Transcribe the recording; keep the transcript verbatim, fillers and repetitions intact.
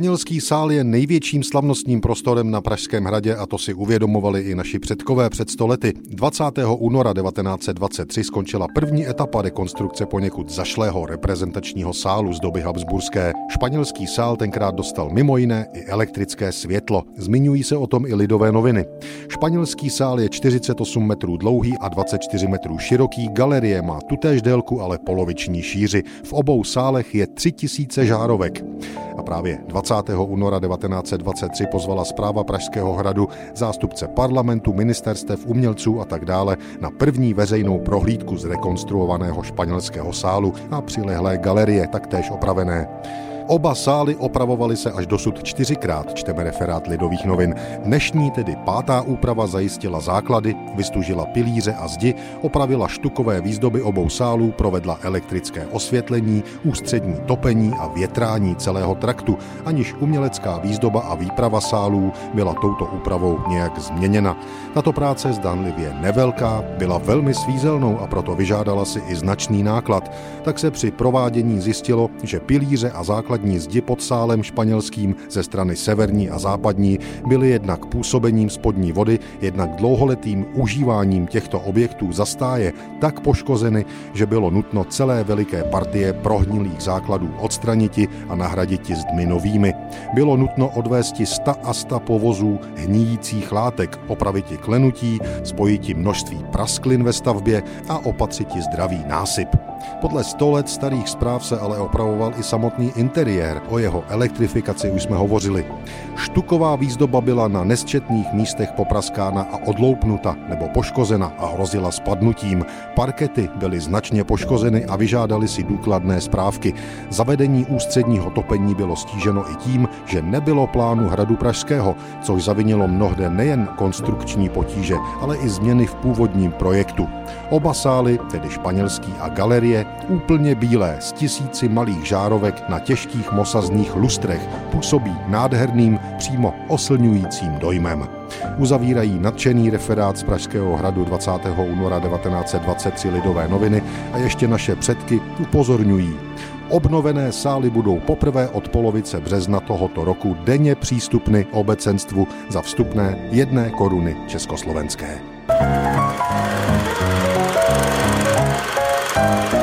Španělský sál je největším slavnostním prostorem na Pražském hradě a to si uvědomovali i naši předkové před sto lety. dvacátého února devatenáct set dvacet tři skončila první etapa rekonstrukce poněkud zašlého reprezentačního sálu z doby habsburské. Španělský sál tenkrát dostal mimo jiné i elektrické světlo. Zmiňují se o tom i Lidové noviny. Španělský sál je čtyřicet osm metrů dlouhý a dvacet čtyři metrů široký. Galerie má tutéž délku, ale poloviční šíři. V obou sálech je tři tisíce žárovek. A právě dvacátého února devatenáct set dvacet tři pozvala správa Pražského hradu zástupce parlamentu, ministerstev, umělců a tak dále na první veřejnou prohlídku z rekonstruovaného španělského sálu a přilehlé galerie, taktéž opravené. Oba sály opravovaly se až dosud čtyřikrát, čteme referát Lidových novin. Dnešní, tedy pátá úprava, zajistila základy, vystužila pilíře a zdi, opravila štukové výzdoby obou sálů, provedla elektrické osvětlení, ústřední topení a větrání celého traktu, aniž umělecká výzdoba a výprava sálů byla touto úpravou nějak změněna. Tato práce, zdánlivě nevelká, byla velmi svízelnou a proto vyžádala si i značný náklad. Tak se při provádění zjistilo, že pilíře a základní zdi pod sálem španělským ze strany severní a západní byly jednak působením spodní vody, jednak dlouholetým užíváním těchto objektů za stáje tak poškozeny, že bylo nutno celé veliké partie prohnilých základů odstraniti a nahraditi zdmi novými. Bylo nutno odvésti sta a sta povozů hníjících látek, opraviti klenutí, zbojiti množství prasklin ve stavbě a opatřiti zdravý násyp. Podle sto let starých zpráv se ale opravoval i samotný interiér, o jeho elektrifikaci už jsme hovořili. Štuková výzdoba byla na nesčetných místech popraskána a odloupnuta nebo poškozena a hrozila spadnutím. Parkety byly značně poškozeny a vyžádaly si důkladné správky. Zavedení ústředního topení bylo stíženo i tím, že nebylo plánu hradu Pražského, což zavinilo mnohde nejen konstrukční potíže, ale i změny v původním projektu. Oba sály, tedy španělský a galerie, je úplně bílé s tisíci malých žárovek na těžkých mosazných lustrech, působí nádherným, přímo oslňujícím dojmem. Uzavírají nadšený referát z Pražského hradu dvacátého února devatenáct set dvacet tři Lidové noviny a ještě naše předky upozorňují. Obnovené sály budou poprvé od polovice března tohoto roku denně přístupny obecenstvu za vstupné jedné koruny československé. Thank you.